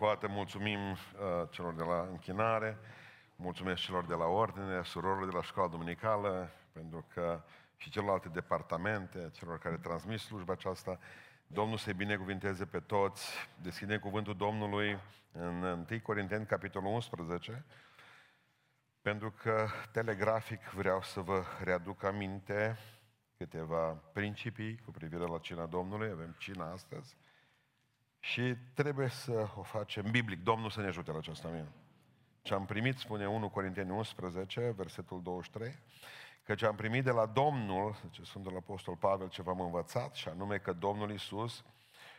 încă o dată mulțumim celor de la închinare, mulțumesc celor de la ordine, surorilor de la școala duminicală, pentru că și celorlalte departamente, celor care transmit slujba aceasta. Domnul să-i binecuvinteze pe toți. Deschidem cuvântul Domnului în 1 Corinteni, capitolul 11, pentru că telegrafic vreau să vă readuc aminte câteva principii cu privire la cina Domnului. Avem cina astăzi și trebuie să o facem biblic. Domnul să ne ajute la aceasta. Amin. Ce am primit, spune 1 Corinteni 11, versetul 23, că ce am primit de la Domnul, zice Sfântul Apostol Pavel, ce v-am învățat, și anume că Domnul Iisus,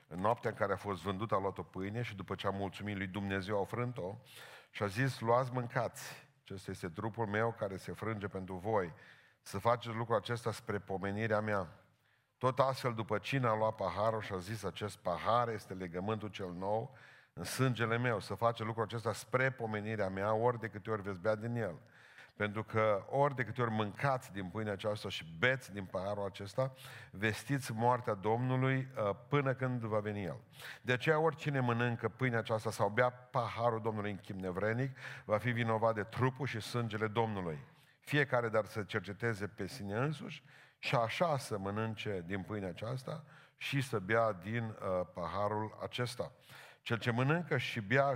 în noaptea în care a fost vândut, a luat o pâine și după ce a mulțumit lui Dumnezeu, a frânt-o și a zis: luați, mâncați, acesta este trupul meu care se frânge pentru voi, să faceți lucrul acesta spre pomenirea mea. Tot astfel, după cină, a luat paharul și a zis: acest pahar este legământul cel nou în sângele meu, să faceți lucrul acesta spre pomenirea mea, ori de câte ori veți bea din el. Pentru că ori de câte ori mâncați din pâinea aceasta și beți din paharul acesta, vestiți moartea Domnului până când va veni El. De aceea oricine mănâncă pâinea aceasta sau bea paharul Domnului în chip nevrenic, va fi vinovat de trupul și sângele Domnului. Fiecare dar să cerceteze pe sine însuși și așa să mănânce din pâinea aceasta și să bea din paharul acesta. Cel ce mănâncă și bea,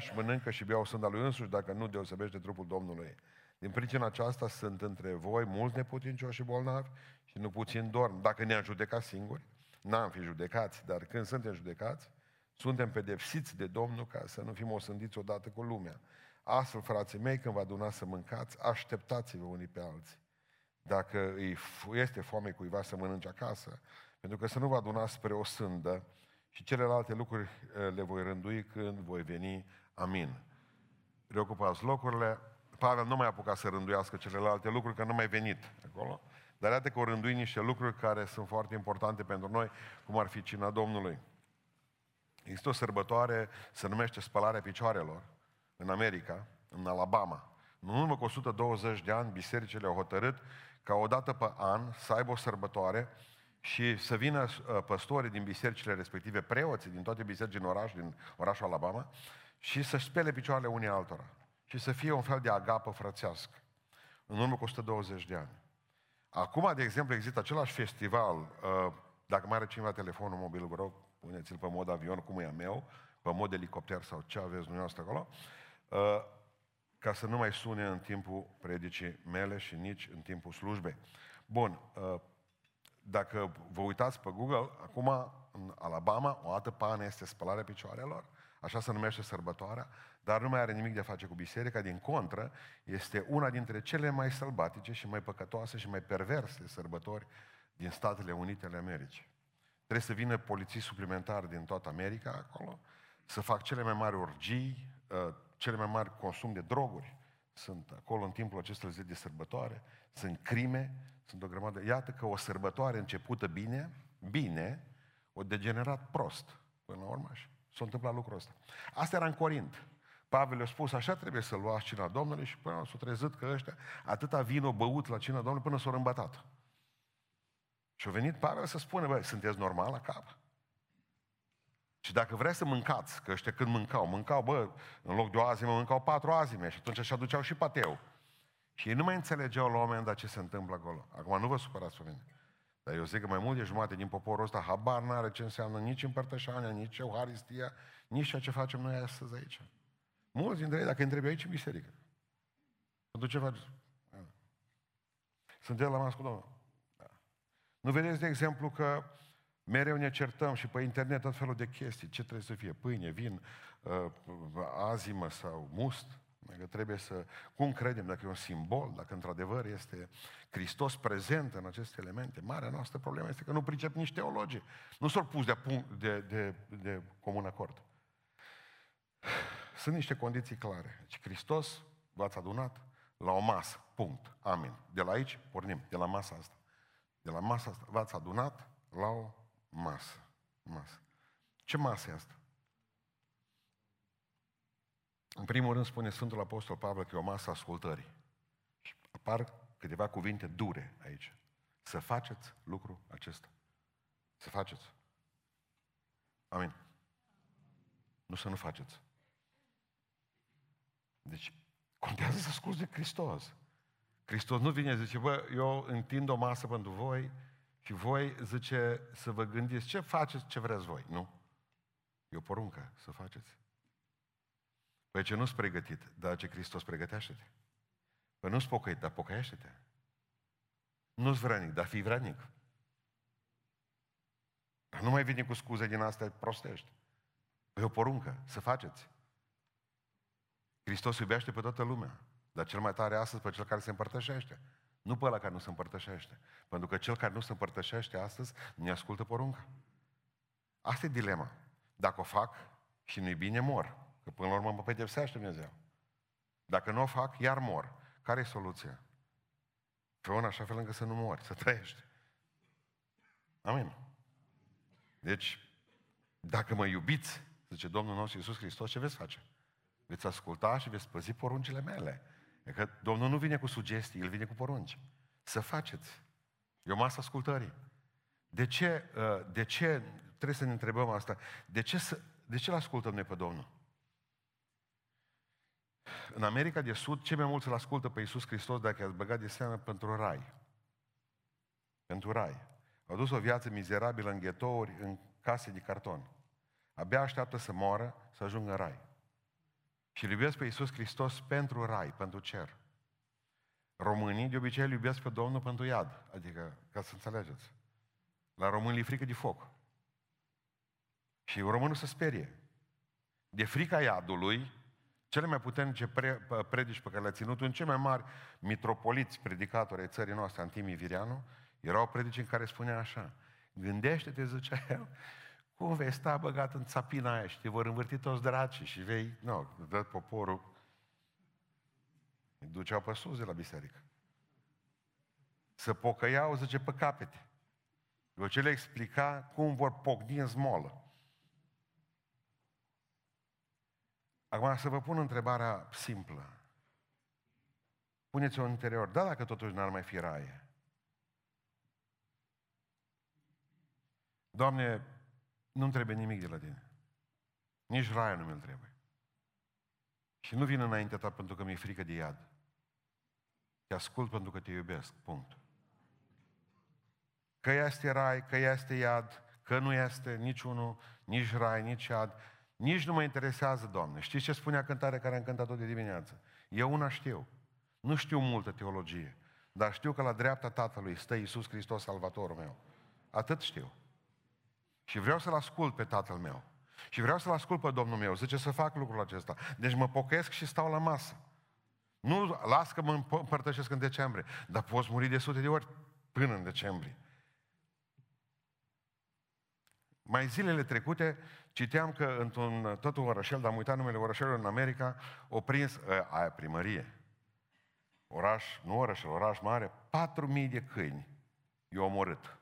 o sânda lui însuși, dacă nu deosebește trupul Domnului. Din pricina aceasta sunt între voi mulți neputincioși și bolnavi și nu puțin dorm. Dacă ne-am judecat singuri, n-am fi judecați, dar când suntem judecați, suntem pedepsiți de Domnul ca să nu fim osândiți odată cu lumea. Astfel, frații mei, când vă adunați să mâncați, așteptați-vă unii pe alții. Dacă este foame cuiva, să mănânce acasă, pentru că să nu vă adunați spre o sândă, și celelalte lucruri le voi rândui când voi veni. Amin. Reocupați locurile. Pavel nu mai apuca să rânduiască celelalte lucruri, că nu mai venit acolo. Dar iată că o rândui niște lucruri care sunt foarte importante pentru noi, cum ar fi cina Domnului. Există o sărbătoare, se numește spălarea picioarelor, în America, în Alabama. În urmă cu 120 de ani, bisericile au hotărât ca o dată pe an să aibă o sărbătoare și să vină păstorii din bisericile respective, preoții din toate bisericile din oraș, din orașul Alabama, și să-și spele picioarele unii altora. Și să fie un fel de agapă frățească. În urmă cu 120 de ani. Acum, de exemplu, există același festival. Dacă mai are cineva telefonul mobil, vă rog, puneți-l pe mod avion, cum e a meu, pe mod elicopter sau ce aveți dumneavoastră acolo, ca să nu mai sune în timpul predicii mele și nici în timpul slujbei. Bun, dacă vă uitați pe Google, acum în Alabama, o altă pană este spălarea picioarelor, așa se numește sărbătoarea, dar nu mai are nimic de a face cu biserica. Din contră, este una dintre cele mai sălbatice și mai păcătoase și mai perverse sărbători din Statele Unite ale Americii. Trebuie să vină poliții suplimentari din toată America acolo, să fac cele mai mari orgii, cele mai mari consum de droguri. Sunt acolo în timpul acestor zile de sărbătoare, sunt crime, sunt o grămadă. Iată că o sărbătoare începută bine, o degenerat prost până la urmă. S-a întâmplat lucrul ăsta. Asta era în Corint. Pavel le-a spus: așa trebuie să luați cina Domnului, și până s-a trezit că ăștia atâta vin o băut la cina Domnului până s-au rămbătat. Și a venit Pavel să spună: băi, sunteți normal la cap? Și dacă vreți să mâncați, că ăștia când mâncau, bă, în loc de o azime, mâncau 4 azime și atunci și aduceau și pateu. Și ei nu mai înțelegeau la un moment dat ce se întâmplă acolo. Acum nu vă supărați pe mine. Dar eu zic că mai mult de jumate din poporul ăsta habar n-are ce înseamnă nici împărtășania, nici euharistia, nici ceea ce facem noi astăzi aici. Mulți dintre ei, dacă îi întrebi aici, în biserică. Pentru ce faci? Sunteți la masă cu Domnul? Da. Nu vedeți, de exemplu, că mereu ne certăm și pe internet tot felul de chestii. Ce trebuie să fie? Pâine, vin, azimă sau must? Că trebuie să... Cum credem dacă e un simbol, dacă într-adevăr este Hristos prezent în aceste elemente? Marea noastră problemă este că nu pricep nici teologii. Nu s-au pus de comun acord. Sunt niște condiții clare. Deci Hristos v-ați adunat la o masă. Punct. Amin. De la aici pornim. De la masa asta. De la masa asta v-ați adunat la o masă. Ce masă e asta? În primul rând spune Sfântul Apostol Pavel că e o masă a ascultării. Și apar câteva cuvinte dure aici. Să faceți lucrul acesta. Să faceți. Amin. Nu să nu faceți. Deci, contează să scuzi de Hristos. Hristos nu vine, zice, bă, eu întind o masă pentru voi și voi, zice, să vă gândiți ce faceți, ce vreți voi. Nu. E o poruncă să faceți. Păi ce nu-s pregătit, dar ce Hristos, pregătește-te. Păi nu-s pocăit, dar pocăiește-te. Nu-s vrănic, dar fii vrănic. Dar nu mai vine cu scuze din astea prostești. Păi o poruncă, să faceți. Hristos iubește pe toată lumea, dar cel mai tare astăzi pe cel care se împărtășește. Nu pe ăla care nu se împărtășește. Pentru că cel care nu se împărtășește astăzi nu ascultă porunca. Asta e dilema. Dacă o fac și nu-i bine, mor. Că până la urmă mă pedepsește Dumnezeu. Dacă nu o fac, iar mor. Care e soluția? Fă-o în așa fel încât să nu mori, să trăiești. Amin. Deci, dacă mă iubiți, zice Domnul nostru Iisus Hristos, ce veți face? Veți asculta și veți păzi poruncile mele. E că Domnul nu vine cu sugestii, El vine cu porunci. Să faceți. E o masă ascultării. De ce trebuie să ne întrebăm asta? De ce îl ascultăm noi pe Domnul? În America de Sud, cei mai mulți îl ascultă pe Iisus Hristos, dacă i-ați băgat de seamă, pentru rai. Pentru rai. Au dus o viață mizerabilă în ghetouri, în case de carton. Abia așteaptă să moară, să ajungă în rai. Și îl iubesc pe Iisus Hristos pentru rai, pentru cer. Românii, de obicei, îl iubesc pe Domnul pentru iad. Adică, ca să înțelegeți. La români e frică de foc. Și românul se sperie. De frica iadului, cele mai puternice predici pe care le-a ținut un cei mai mari mitropoliți, predicatori ai țării noastre, Antimii Virianu, erau predici în care spunea așa: gândește-te, zicea el, cum vei sta băgat în țapina aia și te vor învârti toți dracii și vei... Nu, dă poporul. Îi duceau pe sus de la biserică. Să pocăiau, zice, pe capete. După ce le explica cum vor pocni în zmolă. Acum să vă pun întrebarea simplă. Puneți-o în interior. Da, dacă totuși n-ar mai fi raie. Doamne, nu-mi trebuie nimic de la Tine. Nici raia nu mi-l trebuie. Și nu vin înaintea Ta pentru că mi-e frică de iad. Te ascult pentru că Te iubesc. Punct. Că este rai, că este iad, că nu este niciunul, nici rai, nici iad. Nici nu mă interesează, Doamne. Știți ce spunea cântarea care am cântat-o de dimineață? Eu una știu. Nu știu multă teologie, dar știu că la dreapta Tatălui stă Iisus Hristos, Salvatorul meu. Atât știu. Și vreau să-L ascult pe Tatăl meu. Și vreau să-L ascult pe Domnul meu. Zice să fac lucrul acesta. Deci mă pocăiesc și stau la masă. Nu las că mă împărtășesc în decembrie, dar poți muri de sute de ori până în decembrie. Mai zilele trecute citeam că într-un tot un orășel, dar am uitat numele orășelor în America, o prins, aia primărie, oraș, nu orășel, oraș mare, 4.000 de câini i-au omorât.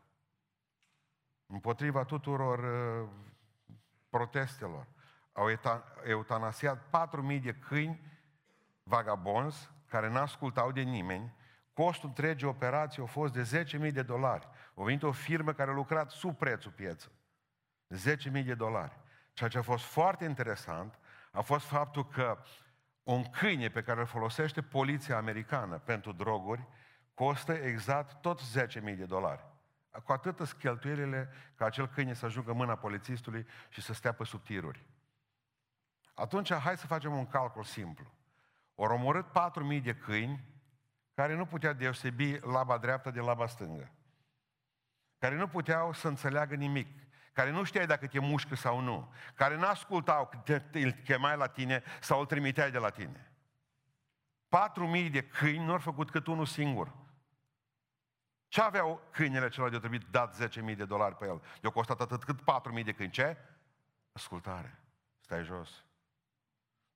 Împotriva tuturor protestelor. Au eutanasiat 4.000 de câini vagabonzi care n-ascultau de nimeni. Costul întregii operații a fost de $10.000. A venit o firmă care a lucrat sub prețul pieței. $10.000. Ceea ce a fost foarte interesant a fost faptul că un câine pe care îl folosește poliția americană pentru droguri costă exact tot $10.000. Cu atât sunt cheltuielile ca acel câine să ajungă în mâna polițistului și să stea pe sub tiruri. Atunci, hai să facem un calcul simplu. Ori omorât 4.000 de câini care nu putea deosebi laba dreaptă de laba stângă, care nu puteau să înțeleagă nimic, care nu știai dacă te mușcă sau nu, care nu ascultau când îl chemai la tine sau îl trimiteai de la tine. 4.000 de câini nu au făcut cât unul singur. Ce aveau câinele acela de-o trebuit dat $10.000 pe el? De-o costat atât cât 4.000 de câini. Ce? Ascultare. Stai jos.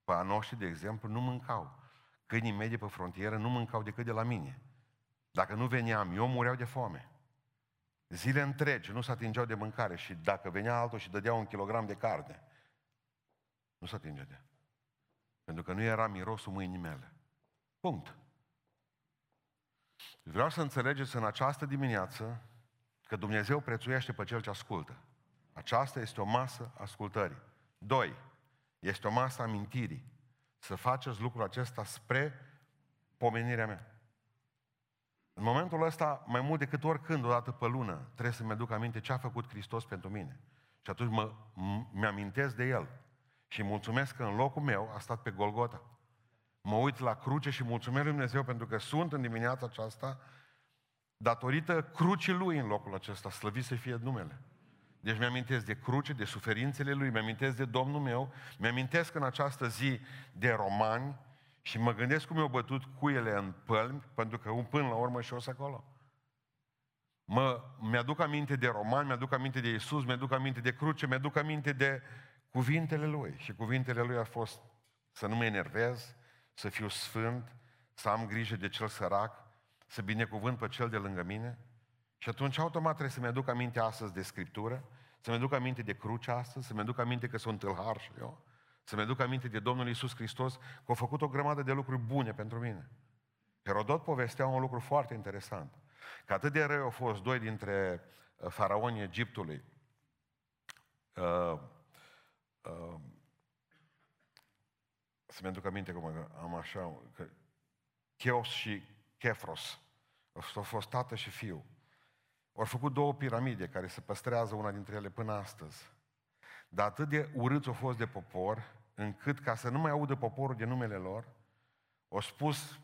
Pe a noștri, de exemplu, nu mâncau. Câinii mei de pe frontieră nu mâncau decât de la mine. Dacă nu veneam eu, mureau de foame. Zile întregi, nu se atingeau de mâncare și dacă venea altul și dădea 1 kilogram de carne, nu se atingea de. Pentru că nu era mirosul mâinii mele. Punct. Vreau să înțelegeți în această dimineață că Dumnezeu prețuiește pe cel ce ascultă. Aceasta este o masă ascultării. 2. Este o masă amintirii. să faceți lucrul acesta spre pomenirea mea. În momentul ăsta, mai mult decât oricând, o dată pe lună, trebuie să-mi aduc aminte ce a făcut Hristos pentru mine. Și atunci mi-amintesc de El. Și mulțumesc că în locul meu a stat pe Golgota. Mă uit la cruce și mulțumesc Lui Dumnezeu pentru că sunt în dimineața aceasta datorită crucii Lui în locul acesta, slăvit să fie numele. Deci mi-amintesc de cruce, de suferințele Lui, mi-amintesc de Domnul meu, mi-amintesc în această zi de romani și mă gândesc cum i-au bătut cuiele în pălmi, pentru că până la urmă și eu sunt acolo. Mi-aduc aminte de romani, mi-aduc aminte de Iisus, mi-aduc aminte de cruce, mi-aduc aminte de cuvintele Lui. Și cuvintele Lui a fost să nu mă enervez, să fiu sfânt, să am grijă de cel sărac, să binecuvânt pe cel de lângă mine. Și atunci automat trebuie să-mi aduc aminte astăzi de Scriptură, să-mi aduc aminte de cruce astăzi, să-mi aduc aminte că sunt tâlhar și eu, să-mi aduc aminte de Domnul Iisus Hristos, că a făcut o grămadă de lucruri bune pentru mine. Herodot povestea un lucru foarte interesant, că atât de răi au fost doi dintre faraonii Egiptului, să-mi aduc aminte cum am așa, că Cheos și Kephros, au fost tată și fiu. Au făcut două piramide care se păstrează una dintre ele până astăzi. Dar atât de urâți au fost de popor, încât ca să nu mai audă poporul de numele lor, au spus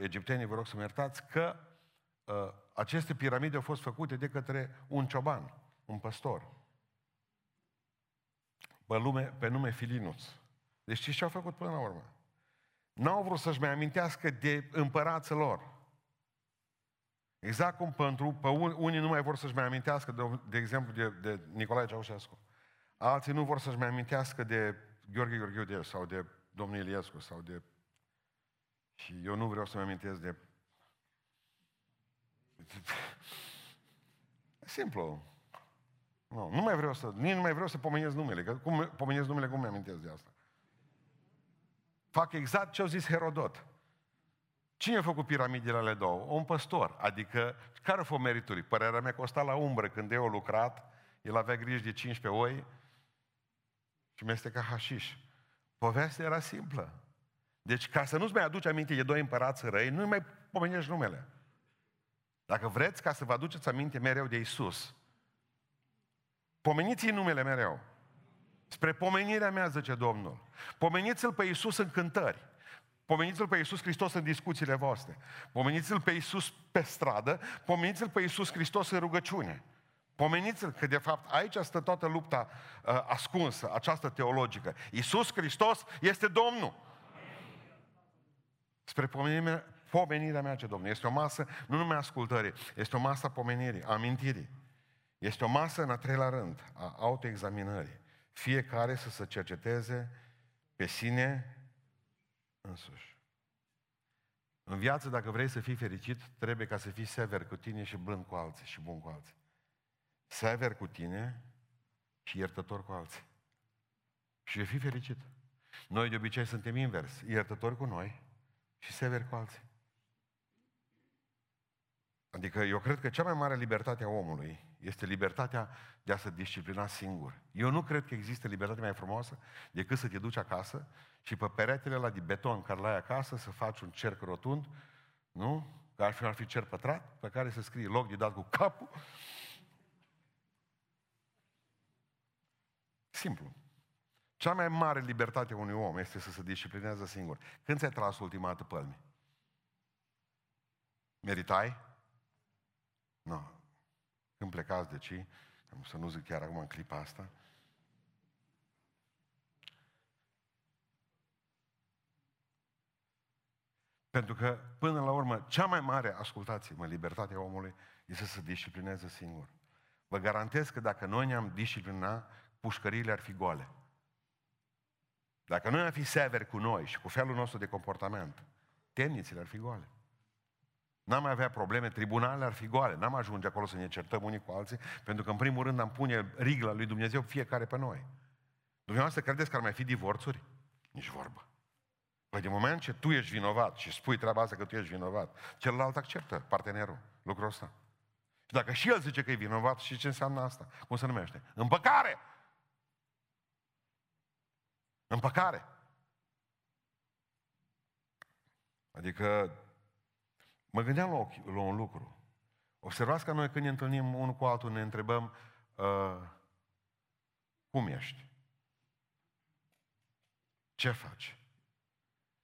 egiptenii, vă rog să mă iertați, că aceste piramide au fost făcute de către un cioban, un păstor, pe nume Filinuț. Deci știți ce au făcut până la urmă? N-au vrut să-și mai amintească de împărații lor. Exact cum pe unii nu mai vor să-și mai amintească, de exemplu, de Nicolae Ceaușescu. Alții nu vor să-și mai amintească de Gheorghe Gheorghiu-Dej sau de domnul Iliescu sau de... Și eu nu vreau să-mi amintesc de... Simplu. Nu mai vreau să... Nici nu mai vreau să pomenesc numele. Că cum pomenesc numele, cum mi-amintesc de asta? Fac exact ce a zis Herodot. Cine a făcut piramidele ale două? Un păstor. Adică, care au fost meriturii? Părerea mea că o sta la umbră când eu am lucrat, el avea grijă de 15 oi și mesteca hașiș. Povestea era simplă. Deci, ca să nu-ți mai aduci aminte de doi împărați răi, nu-i mai pomenești numele. Dacă vreți ca să vă aduceți aminte mereu de Iisus, pomeniți-i numele mereu. Spre pomenirea mea, zice Domnul. Pomeniți-L pe Iisus în cântări. Pomeniți-L pe Iisus Hristos în discuțiile voastre. Pomeniți-L pe Iisus pe stradă. Pomeniți-L pe Iisus Hristos în rugăciune. Pomeniți-L, că de fapt aici stă toată lupta ascunsă, această teologică. Iisus Hristos este Domnul. Spre pomenirea mea, ce Domnul. Este o masă, nu numai ascultării, este o masă a pomenirii, a amintirii. Este o masă, în a treilea rând, a autoexaminării. Fiecare să se cerceteze pe sine însuși. În viață, dacă vrei să fii fericit, trebuie ca să fii sever cu tine și blând cu alții și bun cu alții. Sever cu tine și iertător cu alții. Și vei fi fericit. Noi de obicei suntem invers, iertători cu noi și sever cu alții. Adică eu cred că cea mai mare libertate a omului este libertatea de a se disciplina singur. Eu nu cred că există libertate mai frumoasă decât să te duci acasă și pe peretele ăla de beton care l-ai acasă să faci un cerc rotund, nu? Că ar fi cerc pătrat, pe care să scrie loc de dat cu capul. Simplu. Cea mai mare libertate a unui om este să se disciplineze singur. Când ți-ai tras ultima dată pălmi? Meritai? Nu. Când plecați de ce? Să nu zic chiar acum în clipa asta. Pentru că, până la urmă, cea mai mare, ascultați-mă, libertatea omului este să se disciplineze singur. Vă garantez că dacă noi ne-am disciplina, pușcăriile ar fi goale. Dacă noi am fi severi cu noi și cu felul nostru de comportament, temnițele ar fi goale. N-am mai avea probleme, tribunalele ar fi goale, n-am ajunge acolo să ne certăm unii cu alții, pentru că în primul rând am pune rigla lui Dumnezeu fiecare pe noi. Dumneavoastră credeți că ar mai fi divorțuri? Nici vorbă. Păi din moment ce tu ești vinovat și spui treaba asta că tu ești vinovat, celălalt acceptă, partenerul, lucrul ăsta. Și dacă și el zice că e vinovat, și ce înseamnă asta? Cum se numește? Împăcare! Împăcare! Adică mă gândeam la un lucru. Observați că noi când ne întâlnim unul cu altul ne întrebăm cum ești? Ce faci?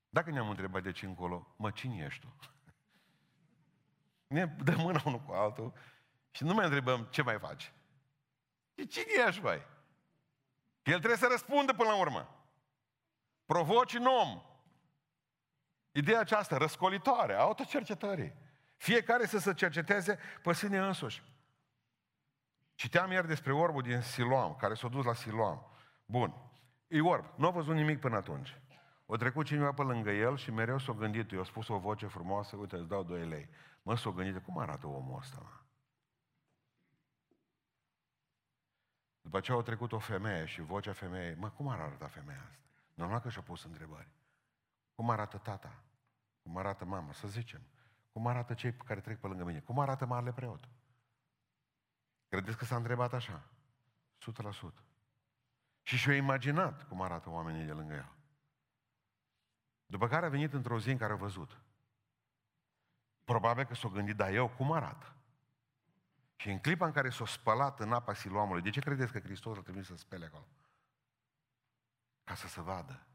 Dacă ne-am întrebat de ce încolo, mă, cine ești tu? Ne dăm mâna unul cu altul și nu mai întrebăm ce mai faci. Și cine ești, băi? El trebuie să răspundă până la urmă. Provoci în om. Ideea aceasta răscolitoare, autocercetării. Fiecare să se cerceteze pe sine însuși. Citeam ieri despre orbul din Siloam, care s-a dus la Siloam. Bun. E orb. Nu a văzut nimic până atunci. O trecut cineva pe lângă el și mereu s-a gândit. I-a spus o voce frumoasă, uite, îți dau 2 lei. Mă, s-a gândit, cum arată omul ăsta, mă? După aceea a trecut o femeie și vocea femeii, mă, cum ar arăta femeia asta? Normal că și-a pus întrebări. Cum arată tata? Cum arată mama? Să zicem. Cum arată cei care trec pe lângă mine? Cum arată marele preot? Credeți că s-a întrebat așa? 100%. Și-a imaginat cum arată oamenii de lângă el. După care a venit într-o zi în care a văzut. Probabil că s-a gândit, dar eu cum arată? Și în clipa în care s-a spălat în apa Siloamului, de ce credeți că Hristos l-a trimis să spele acolo? Ca să se vadă.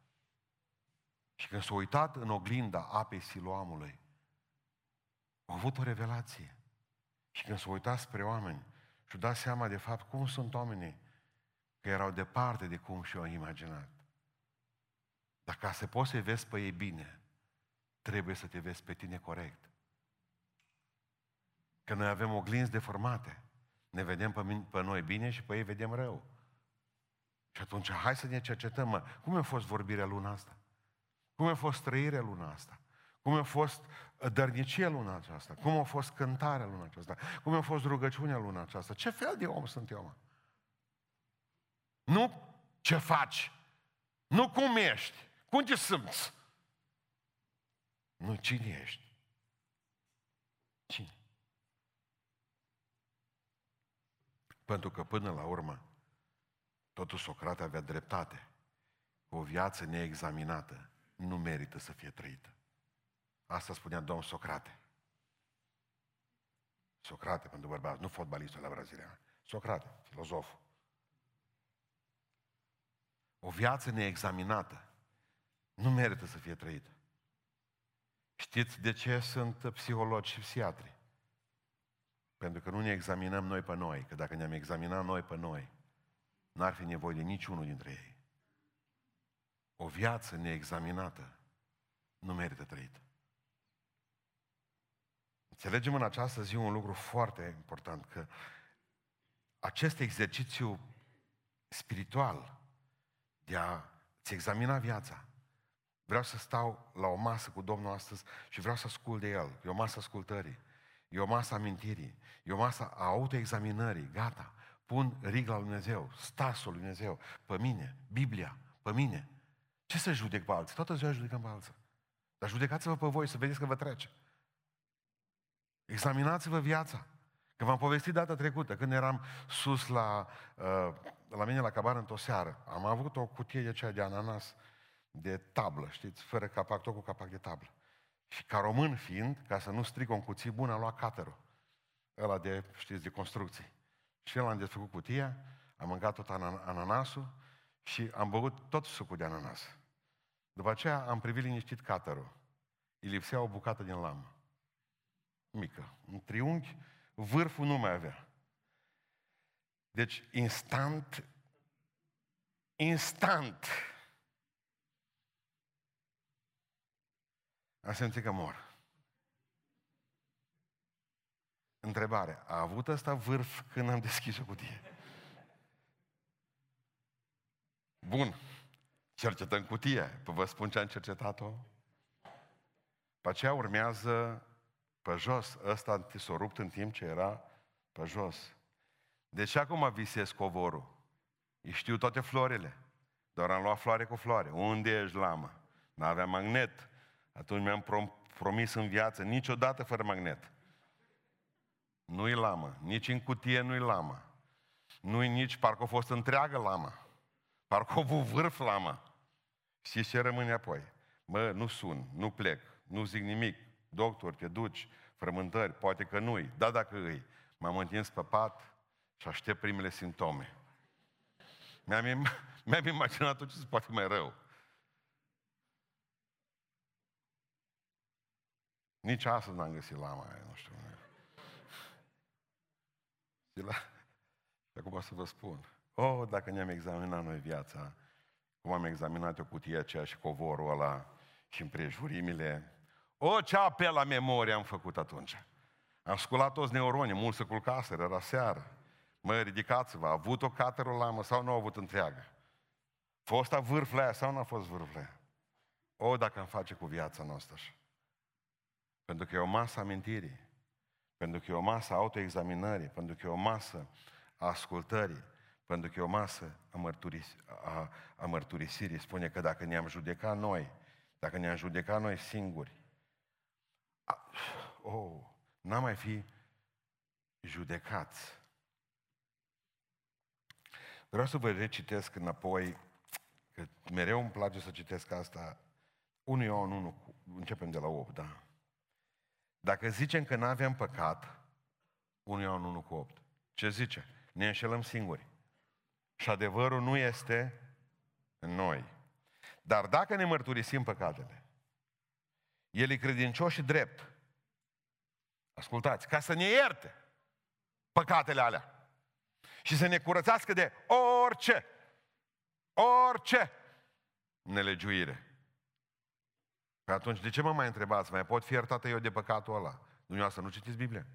Și când s-a uitat în oglinda apei Siloamului, a avut o revelație. Și când s-a uitat spre oameni și-a dat seama de fapt cum sunt oamenii, că erau departe de cum și-au imaginat. Dar ca să poți să-i vezi pe ei bine, trebuie să te vezi pe tine corect. Că noi avem oglinzi deformate. Ne vedem pe noi bine și pe ei vedem rău. Și atunci, hai să ne cercetăm, mă, cum a fost vorbirea luna asta? Cum a fost trăirea luna asta? Cum a fost dărnicia luna aceasta? Cum a fost cântarea luna aceasta? Cum a fost rugăciunea luna aceasta? Ce fel de om sunt eu, mă? Nu ce faci, nu cum ești, cum te simți. Nu cine ești. Cine? Pentru că până la urmă, totuși Socrate avea dreptate. O viață neexaminată nu merită să fie trăită. Asta spunea domnul Socrate. Socrate, pentru bărbați, nu fotbalistul la Brazilia. Socrate, filozoful. O viață neexaminată nu merită să fie trăită. Știți de ce sunt psihologi și psihiatri? Pentru că nu ne examinăm noi pe noi, că dacă ne-am examinat noi pe noi, n-ar fi nevoie de niciunul dintre ei. O viață neexaminată nu merită trăită. Înțelegem în această zi un lucru foarte important, că acest exercițiu spiritual de a-ți examina viața. Vreau să stau la o masă cu Domnul astăzi și vreau să ascult de El. E o masă ascultării, e o masă amintirii, e o masă a autoexaminării. Gata, pun rig la Dumnezeu, stasul lui Dumnezeu, pe mine, Biblia, pe mine. Ce să judec pe alții? Toată ziua judecăm pe alții. Dar judecați-vă pe voi să vedeți că vă trece. Examinați-vă viața. Că v-am povestit data trecută, când eram sus la mine la cabană într-o seară, am avut o cutie de aceea de ananas de tablă, știți, fără capac, tot cu capac de tablă. Și ca român fiind, ca să nu stric un cuțit bun, am luat cutterul, ăla de, știți, de construcții. Și el am desfăcut cutia, am mâncat tot ananasul și am băut tot sucul de ananas. După aceea am privit liniștit cutterul. Îi lipsea o bucată din lamă. Mică, un triunghi, vârful nu mai avea. Deci, instant, am simțit că mor. Întrebare, a avut ăsta vârf când am deschis o cutie? Bun, cercetăm cutie. Vă spun ce am cercetat-o. Pe aceea urmează pe jos, ăsta s-a rupt în timp ce era pe jos. Deci acum visez covorul. Îi știu toate florile. Doar am luat floare cu floare. Unde ești, lamă? N-avea magnet. Atunci mi-am promis în viață, niciodată fără magnet. Nu-i lamă. Nici în cutie nu-i lamă. Nu-i nici, parcă a fost întreagă lamă. Parcă a avut vârf lamă. Știți ce rămâne apoi? Mă, nu sun, nu plec, nu zic nimic, doctor, te duci, frământări, poate că nu-i, da, dacă îi. M-am întins pe pat și aștept primele simptome. Mi-am imaginat tot ce se poate mai rău. Nici astăzi n-am găsit lama aia, nu știu. Și acum o să vă spun. Oh, dacă ne-am examinat noi viața, cum am examinat eu cutia aceea și covorul ăla și împrejurimile, ce apel la memorie am făcut atunci. Am sculat toți neuronii, mulți se culcaseră, era seară. Mă, ridicați-vă, a avut o cateră o lamă sau nu a avut întreagă? Fosta vârflea aia sau nu a fost vârflea aia? Dacă am face cu viața noastră așa. Pentru că e o masă amintirii, pentru că e o masă autoexaminării, pentru că e o masă a ascultării, pentru că e o masă a mărturisirii. Spune că dacă ne-am judecat noi, dacă ne-am judecat noi singuri, n-am mai fi judecați. Vreau să vă recitesc înapoi, că mereu îmi place să citesc asta, 1 Ioan 1, începem de la 8, da? Dacă zicem că nu avem păcat, 1 Ioan 1 cu 8, ce zice? Ne înșelăm singuri. Și adevărul nu este în noi. Dar dacă ne mărturisim păcatele, El e credincios și drept. Ascultați, ca să ne ierte păcatele alea și să ne curățească de orice nelegiuire. Că atunci, de ce mă mai întrebați? Mai pot fi iertată eu de păcatul ăla? Dumneavoastră, nu citiți Biblia?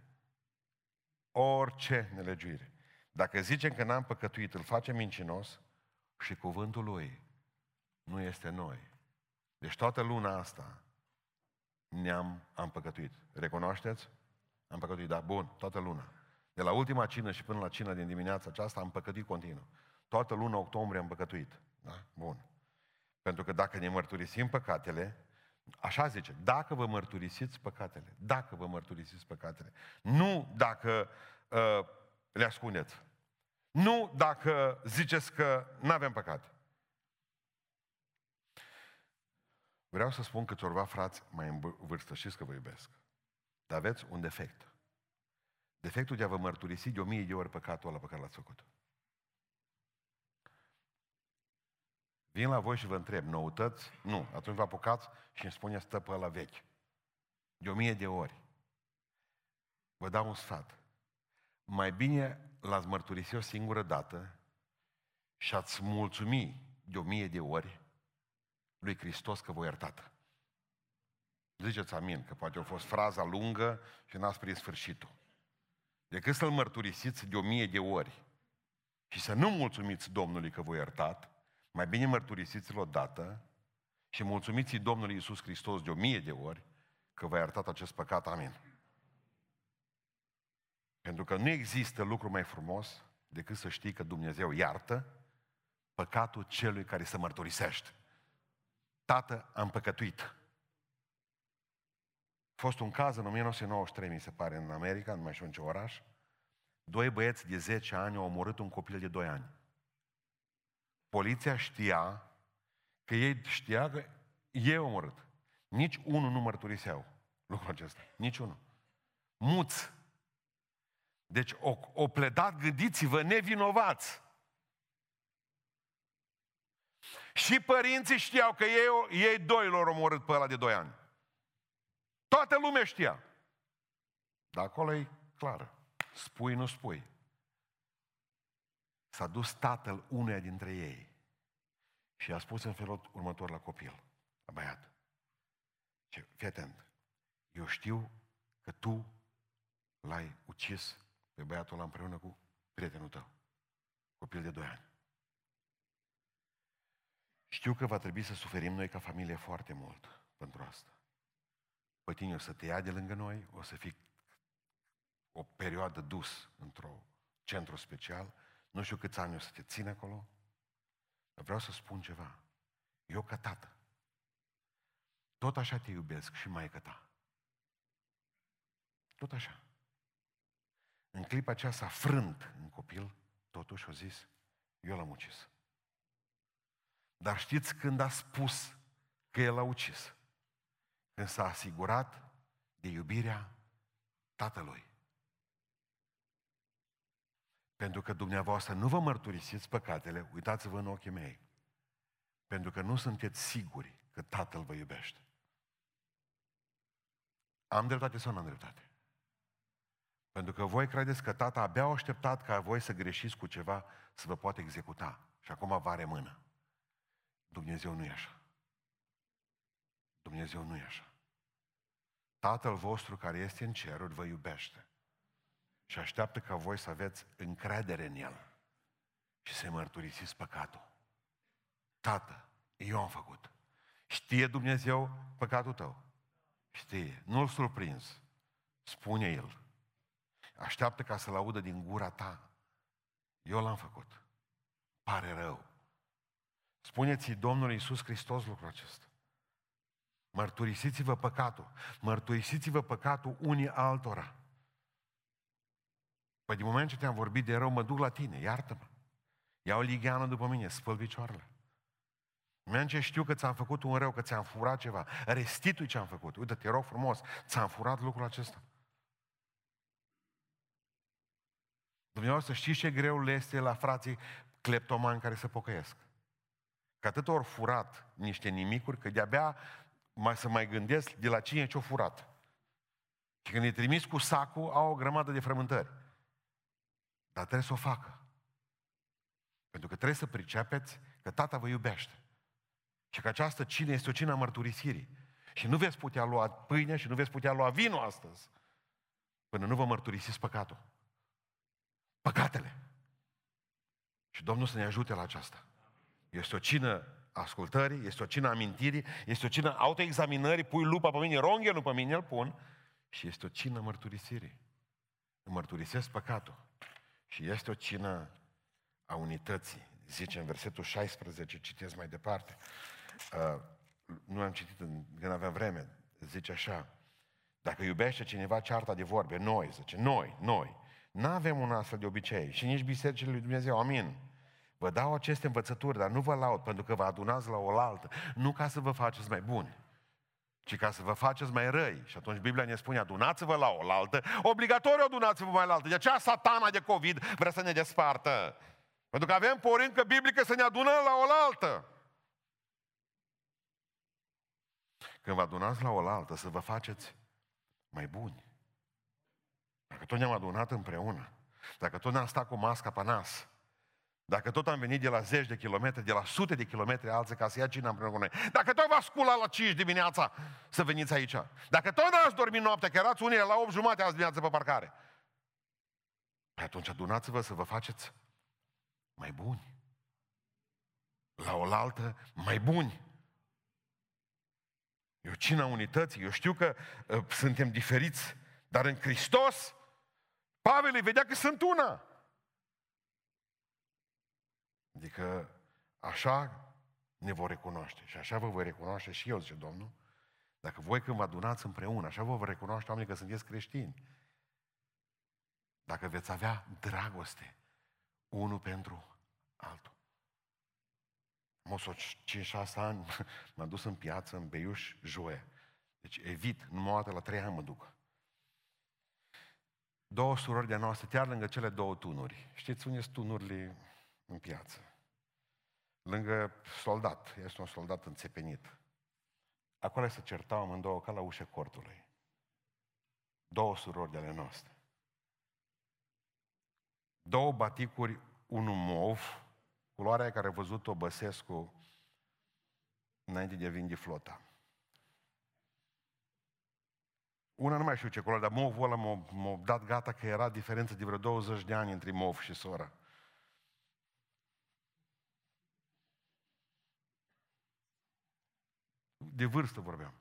Orice nelegiuire. Dacă zicem că n-am păcătuit, îl facem mincinos și cuvântul lui nu este în noi. Deci toată luna asta am păcătuit. Recunoașteți? Am păcătuit, da, bun, toată luna. De la ultima cină și până la cină din dimineața aceasta am păcătuit continuu. Toată luna octombrie am păcătuit. Da? Bun. Pentru că dacă ne mărturisim păcatele, așa zice, dacă vă mărturisiți păcatele, dacă vă mărturisiți păcatele, nu dacă le ascundeți, nu dacă ziceți că n-avem păcate. Vreau să spun câțiva frați mai în vârstă, știți că vă iubesc, dar aveți un defect. Defectul de a vă mărturisi de 1000 de ori păcatul ăla pe care l-ați făcut. Vin la voi și vă întreb, noutăți? Nu. Atunci vă apucați și îmi spuneți stă pe ăla vechi. De 1000 de ori. Vă dau un sfat. Mai bine l-ați mărturisi o singură dată și ați mulțumi de 1000 de ori lui Hristos că vă iertată. Ziceți amin, că poate a fost fraza lungă și n-ați prins sfârșitul. Decât să-l mărturisiți de 1000 de ori și să nu mulțumiți Domnului că vă iertat, mai bine mărturisiți-l odată și mulțumiți-i Domnului Iisus Hristos de 1000 de ori că v-a iertat acest păcat, amin. Pentru că nu există lucru mai frumos decât să știi că Dumnezeu iartă păcatul celui care se mărturisește. Tată, am păcătuit. A fost un caz în 1993, mi se pare, în America, nu mai știu în ce oraș, 2 băieți de 10 ani au omorât un copil de 2 ani. Poliția știa că ei au omorât. Nici unul nu mărturiseau lucrul acesta. Nici unul. Muți. Deci o pledat, gândiți-vă, nevinovați. Și părinții știau că ei doi l-au omorât pe ăla de 2 ani. Toată lumea știa. Dar acolo e clar. Spui, nu spui. S-a dus tatăl unuia dintre ei și a spus în felul următor la copil, la băiat. Zice, fii atent, eu știu că tu l-ai ucis pe băiatul ăla împreună cu prietenul tău, copil de 2 ani. Știu că va trebui să suferim noi ca familie foarte mult pentru asta. Pe tine o să te ia de lângă noi, o să fii o perioadă dus într-un centru special. Nu știu câți ani o să te țin acolo, dar vreau să spun ceva. Eu ca tată, tot așa te iubesc și maică ta. Tot așa. În clipa aceea s-a frânt în copil, totuși a zis, eu l-am ucis. Dar știți când a spus că el l-a ucis? că s-a asigurat de iubirea Tatălui. Pentru că dumneavoastră nu vă mărturisiți păcatele, uitați-vă în ochii mei, pentru că nu sunteți siguri că Tatăl vă iubește. Am dreptate sau nu am dreptate? Pentru că voi credeți că Tata abia a așteptat ca voi să greșiți cu ceva să vă poate executa. Și acum vă are mână. Dumnezeu nu e așa. Dumnezeu nu e așa. Tatăl vostru care este în ceruri vă iubește și așteaptă ca voi să aveți încredere în El și să-i mărturisiți păcatul. Tată, eu am făcut. Știe Dumnezeu păcatul tău? Știe. Nu-l surprinzi. Spune El. Așteaptă ca să-l audă din gura ta. Eu l-am făcut. Pare rău. Spuneți-i Domnului Iisus Hristos lucrul acesta. Mărturisiți-vă păcatul. Mărturisiți-vă păcatul unii altora. Păi din moment ce te-am vorbit de rău, mă duc la tine, iartă-mă. Iau ligheană după mine, spăl picioarele. În moment ce știu că ți-am făcut un rău, că ți-am furat ceva, restitui ce am făcut. Uite, te rog frumos, ți-am furat lucrul acesta. Dumneavoastră știți ce greu le este la frații cleptomani care se pocăiesc. Că atât ori furat niște nimicuri, că de-abia mai gândesc de la cine ce-o furat. Și când îi trimis cu sacul, au o grămadă de frământări. Dar trebuie să o facă. Pentru că trebuie să pricepeți că Tata vă iubește. Și că această cină este o cină a mărturisirii. Și nu veți putea lua pâine și nu veți putea lua vinul astăzi până nu vă mărturisiți păcatul. Păcatele. Și Domnul să ne ajute la aceasta. Este o cină ascultării, este o cină amintirii, este o cină autoexaminării, pui lupa pe mine, ronghenul pe mine, îl pun, și este o cină mărturisirii. Îmi mărturisesc păcatul. Și este o cină a unității. Zice în versetul 16, citesc mai departe, nu am citit când aveam vreme, zice așa, dacă iubește cineva cearta de vorbe, noi, zice, noi, n-avem un astfel de obicei și nici bisericile lui Dumnezeu, amin. Vă dau aceste învățături, dar nu vă laud pentru că vă adunați la oaltă, nu ca să vă faceți mai buni, ci ca să vă faceți mai răi. Și atunci Biblia ne spune, adunați-vă la oaltă, obligatoriu adunați-vă mai la altă. De aceea satana de COVID vrea să ne despartă. Pentru că avem poruncă biblică să ne adunăm la oaltă. Când vă adunați la oaltă, să vă faceți mai buni. Dacă tot ne-am adunat împreună, dacă tot ne-am stat cu masca pe nas, dacă tot am venit de la zeci de kilometri, de la sute de kilometri alții ca să ia cina împreună cu noi, dacă tot v-ați sculat la 5 dimineața să veniți aici, dacă tot n-ați dormit noaptea, că erați unii la 8 jumate azi dimineață pe parcare, atunci adunați-vă să vă faceți mai buni. La oaltă, mai buni. Eu cina unității, eu știu că suntem diferiți, dar în Hristos, Pavel îi vedea că sunt una. Adică așa ne vor recunoaște. Și așa vă voi recunoaște și eu, zice Domnul. Dacă voi când vă adunați împreună, așa vă vor recunoaște oamenii că sunteți creștini. Dacă veți avea dragoste unul pentru altul. Mă, 5-6 ani m-am dus în piață, în Beiuș, joie. Deci evit, numai o dată la 3 ani mă duc. Două surori de-a noastră, chiar lângă cele două tunuri. Știți unde sunt tunurile în piață? Lângă soldat. Este un soldat înțepenit. Acolo se certau amândouă ca la ușa cortului. Două surori de-ale noastre. Două baticuri, unul mov, culoarea care a văzut-o Băsescu înainte de a vinde flota. Una nu mai știu ce culoare, dar movul ăla m-a dat gata că era diferență de vreo 20 de ani între mov și sora. De vârstă vorbeam.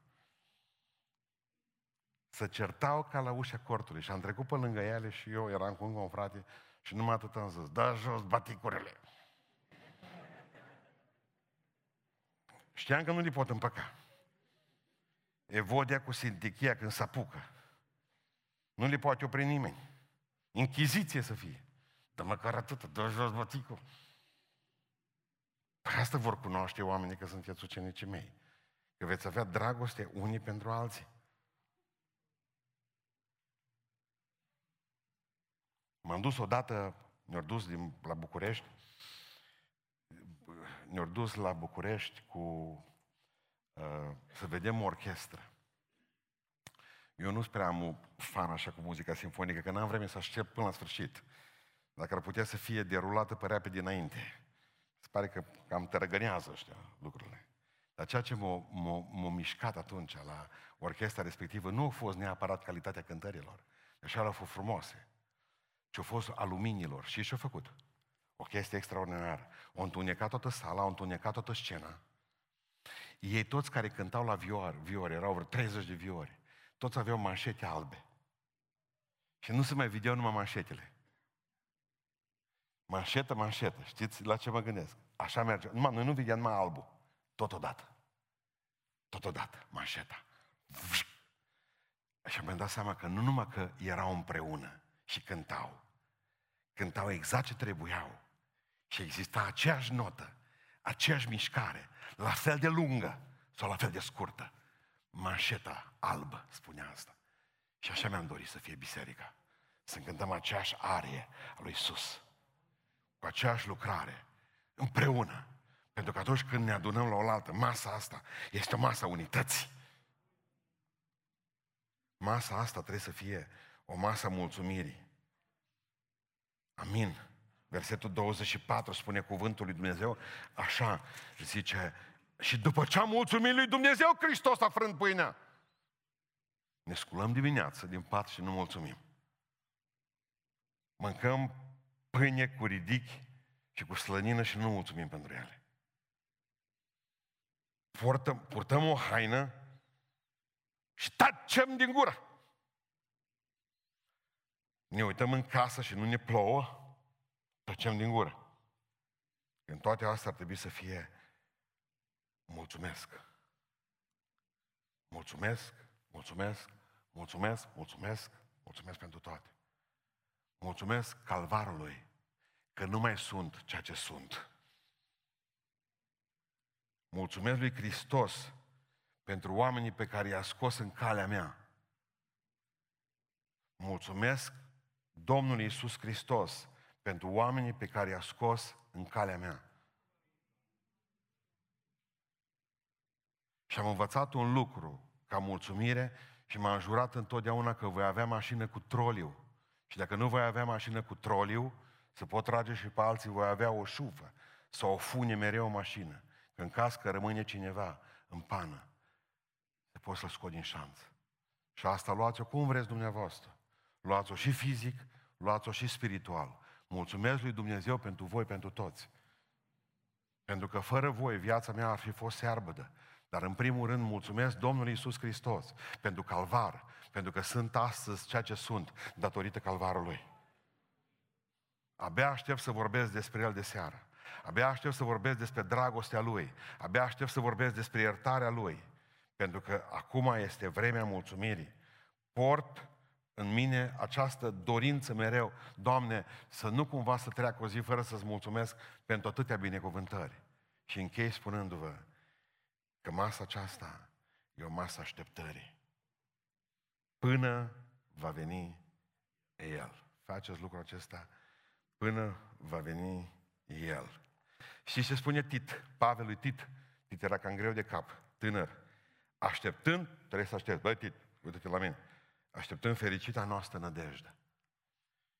Se certau ca la ușa cortului și am trecut pe lângă ele și eu eram cu un frate și numai atât am zis, da jos baticurile! Știam că nu le pot împăca. Evodia cu Sintichia când se apucă. Nu le poate opri nimeni. Inchiziție să fie. Dar măcar atât, dă jos băticul. Păi asta vor cunoaște oamenii că sunteți ucenicii mei. Că veți avea dragoste unii pentru alții. M-am dus odată, ne-au dus la București cu să vedem o orchestră. Eu nu-s prea fan așa cu muzica simfonică, că n-am vreme să aștept până la sfârșit. Dacă ar putea să fie derulată pe repede dinainte. Se pare că cam tărăgânează ăștia lucrurile. Dar ceea ce m-a mișcat atunci la orchestra respectivă nu a fost neapărat calitatea cântărilor. Așa au fost frumoase. Ce-a fost a luminilor. Și ce-a făcut? O chestie extraordinară. Au întunecat toată sala, au întunecat toată scena. Ei toți care cântau la viori, erau vreo 30 de viori, toți aveau manșete albe. Și nu se mai vedeau numai manșetele. Manșetă, știți la ce mă gândesc? Așa merge. Numai, noi nu vedeam numai albul. Totodată, manșeta. Și mi-am dat seama că nu numai că erau împreună și cântau exact ce trebuiau și exista aceeași notă, aceeași mișcare, la fel de lungă sau la fel de scurtă. Manșeta albă spunea asta. Și așa mi-am dorit să fie biserica. Să cântăm aceeași arie a lui Iisus, cu aceeași lucrare, împreună. Pentru că atunci când ne adunăm la oaltă, masa asta este o masă a unității. Masa asta trebuie să fie o masă a mulțumirii. Amin. Versetul 24 spune cuvântul lui Dumnezeu, așa zice: și după ce am mulțumit lui Dumnezeu, Hristos a frânt pâinea. Ne sculăm dimineața din pat și nu mulțumim. Mâncăm pâine cu ridichi și cu slănină și nu mulțumim pentru ele. Purtăm o haină și tacem din gură. Ne uităm în casă și nu ne plouă, tacem din gură. În toate astea ar trebui să fie mulțumesc pentru toate. Mulțumesc Calvarului că nu mai sunt ceea ce sunt. Mulțumesc lui Hristos pentru oamenii pe care i-a scos în calea mea. Mulțumesc Domnului Iisus Hristos pentru oamenii pe care i-a scos în calea mea. Și am învățat un lucru ca mulțumire și m-am jurat întotdeauna că voi avea mașină cu troliu. Și dacă nu voi avea mașină cu troliu, se pot trage și pe alții, voi avea o șufă sau o funie mereu o mașină. Că în caz că rămâne cineva în pană, se poți să-l scot din șanț. Și asta luați-o cum vreți dumneavoastră. Luați-o și fizic, luați-o și spiritual. Mulțumesc lui Dumnezeu pentru voi, pentru toți. Pentru că fără voi viața mea ar fi fost searbădă. Dar în primul rând mulțumesc Domnului Iisus Hristos pentru Calvar, pentru că sunt astăzi ceea ce sunt datorită Calvarului. Abia aștept să vorbesc despre El de seară. Abia aștept să vorbesc despre dragostea Lui. Abia aștept să vorbesc despre iertarea Lui. Pentru că acum este vremea mulțumirii. Port în mine această dorință mereu, Doamne, să nu cumva să treacă o zi fără să-ți mulțumesc pentru atâtea binecuvântări. Și închei spunându-vă că masa aceasta e o masă așteptării. Până va veni El. Faceți lucrul acesta până va veni El. Și se spune Tit, Pavel lui Tit. Tit era cam greu de cap, tânăr. Așteptând, trebuie să aștepți. Băi Tit, uite-te la mine. Așteptând fericita noastră nădejde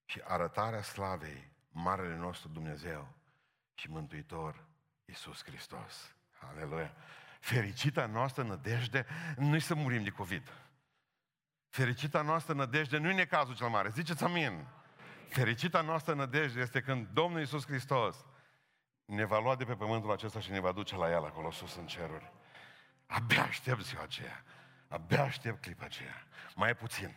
și arătarea slavei marele nostru Dumnezeu și Mântuitor Iisus Hristos. Aleluia! Fericita noastră nădejde nu-i să murim de COVID. Fericita noastră nădejde nu-i necazul cel mare. Ziceți amin! Fericita noastră nădejde este când Domnul Iisus Hristos ne va lua de pe pământul acesta și ne va duce la El acolo sus în ceruri. Abia aștept ziua aceea. Abia aștept clipa aceea. Mai puțin.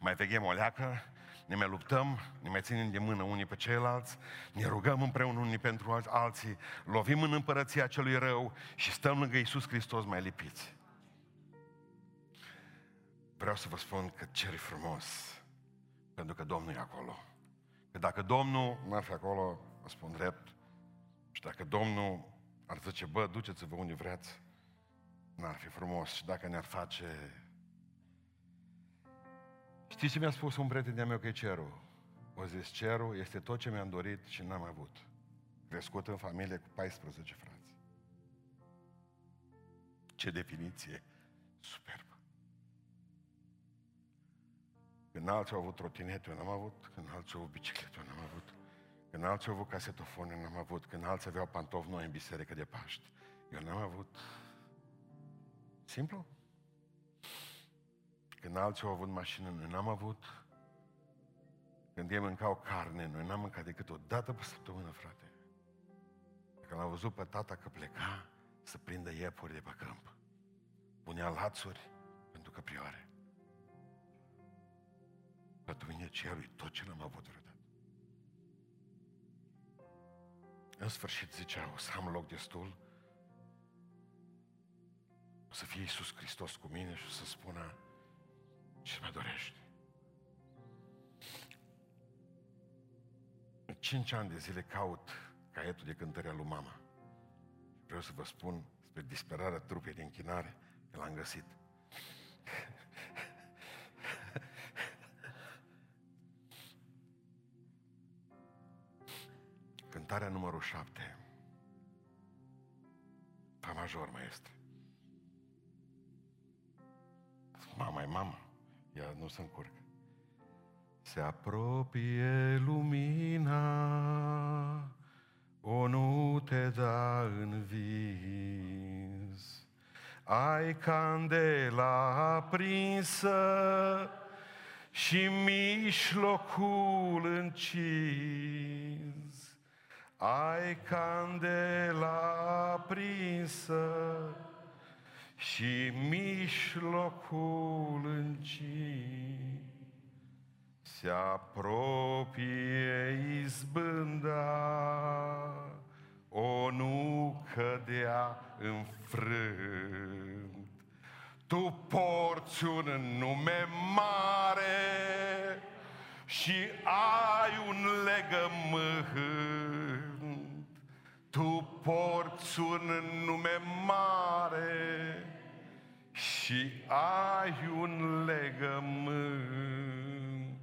Mai veghem o leacă, ne mai luptăm, ne mai ținem de mână unii pe ceilalți, ne rugăm împreună unii pentru alții, lovim în împărăția celui rău și stăm lângă Iisus Hristos mai lipiți. Vreau să vă spun că ceri frumos, pentru că Domnul e acolo. Că dacă Domnul n-ar fi acolo, vă spun drept, și dacă Domnul ar zice, bă, duceți-vă unde vreați, N-ar fi frumos dacă ne-ar face... Știți ce mi-a spus un prieten de-a meu că e cerul? O zis, cerul este tot ce mi-am dorit și n-am avut. Crescut în familie cu 14 frați. Ce definiție superbă! Când alții au avut trotinete, eu n-am avut. Când alții au avut bicicletă, eu n-am avut. Când alții au avut casetofon, eu n-am avut. Când alții aveau pantofi noi în biserică de Paști, eu n-am avut. Simplu? Când alții au avut mașină, noi n-am avut. Când ei mâncau carne, noi n-am mâncat decât o dată pe săptămână, frate. Când l-am văzut pe tata că pleca să prindă iepuri de pe câmp, punea lațuri pentru căprioare. Pentru mine cerul e tot ce n-am avut vreodată. În sfârșit zicea, o să am loc destul, o să fie Iisus Hristos cu mine și o să spună ce mai dorești. 5 ani de zile caut caietul de cântărea lui mama. Vreau să vă spun, spre disperarea trupei de închinare, că l-am găsit. Cântarea numărul 7. Fa major, maestre. Mama-i mama, ea nu se încurcă. Se apropie lumina, o nu te da în vis. Ai candela aprinsă și mijlocul încins. Ai candela aprinsă și mijlocul încins. Se apropie izbânda, o nu cădea în frânt. Tu porți un nume mare și ai un legământ. Tu porți un nume mare și ai un legământ.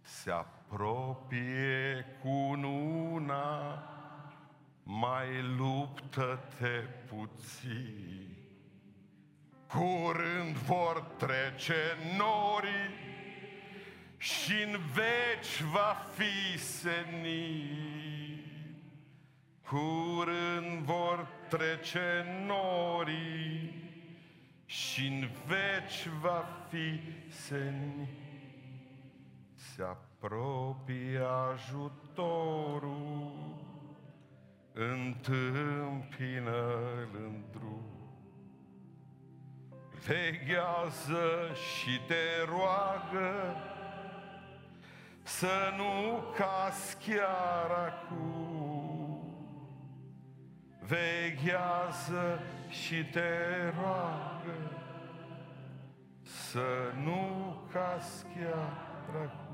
Se apropie cununa, mai luptă-te puțin. Curând vor trece norii și în veci va fi senin. Curând vor trece norii și în veci va fi senin. Se apropie ajutorul, întâmpină-l în drum. Veghează și te roagă să nu cazi chiar acum. Veghează și te roagă să nu cazi chiar acum.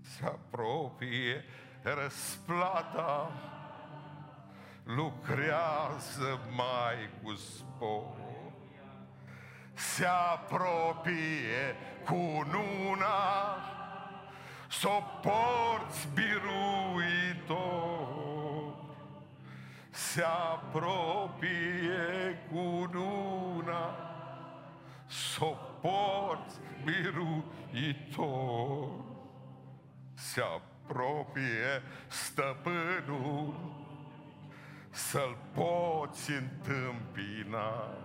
Se apropie răsplata, lucrează mai cu spor. Se apropie cununa, s-o porți biruitor. Se apropie cununa, s-o porți biruitor. Se apropie stăpânul, să-l poți întâmpina.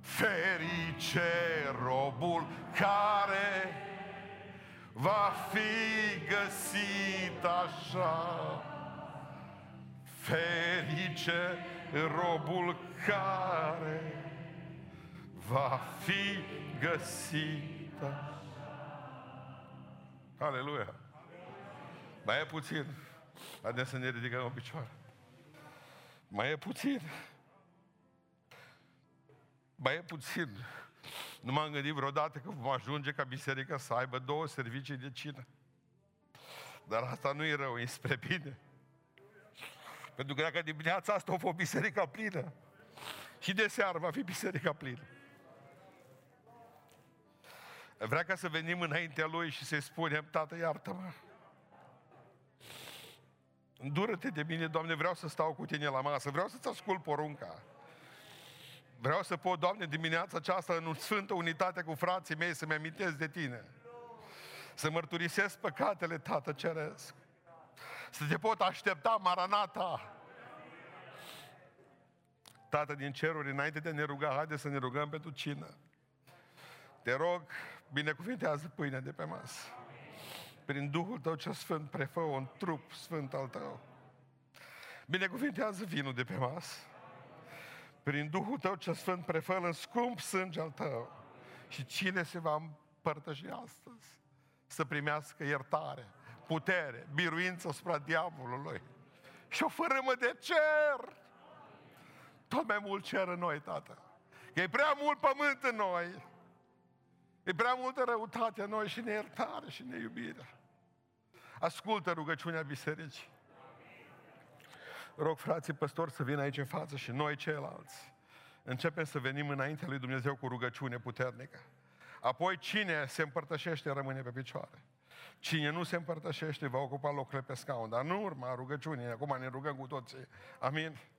Ferice robul care va fi găsit așa. Ferice robul care va fi găsit așa. Aleluia! Mai e puțin. Haideți să ne ridicăm în picioare. Mai e puțin. Mai e puțin. Nu m-am gândit vreodată că vom ajunge ca biserica să aibă 2 servicii de cină. Dar asta nu e rău, e spre bine. Pentru că dacă dimineața asta o fost biserica plină, Și de seară va fi biserica plină. Vrea ca să venim înaintea Lui și să-i spunem: Tată, iartă-mă, îndură-te de mine, Doamne, vreau să stau cu Tine la masă, vreau să-ți ascult porunca. Vreau să pot, Doamne, dimineața aceasta, în sfântă unitate cu frații mei, să-mi amintesc de Tine. Să mărturisesc păcatele, Tată Ceresc. Să Te pot aștepta, Maranata. Tată din ceruri, înainte de a ne ruga, haide să ne rugăm pentru cină. Te rog, binecuvintează pâinea de pe masă. Prin Duhul Tău cel Sfânt, prefă un trup sfânt al Tău. Binecuvintează vinul de pe masă. Prin Duhul Tău cel Sfânt, prefă în scump sânge al Tău. Și cine se va împărtăși astăzi să primească iertare, putere, biruință asupra diavolului și o fărâmă de cer. Tot mai mult cer în noi, Tată. Că e prea mult pământ în noi. E prea multă răutate în noi și neiertare și neiubire. Ascultă rugăciunea bisericii. Rog frații păstori să vină aici în față și noi ceilalți. Începem să venim înaintea lui Dumnezeu cu rugăciune puternică. Apoi cine se împărtășește rămâne pe picioare. Cine nu se împărtășește va ocupa locurile pe scaun. Dar nu urma rugăciunii. Acum ne rugăm cu toții. Amin.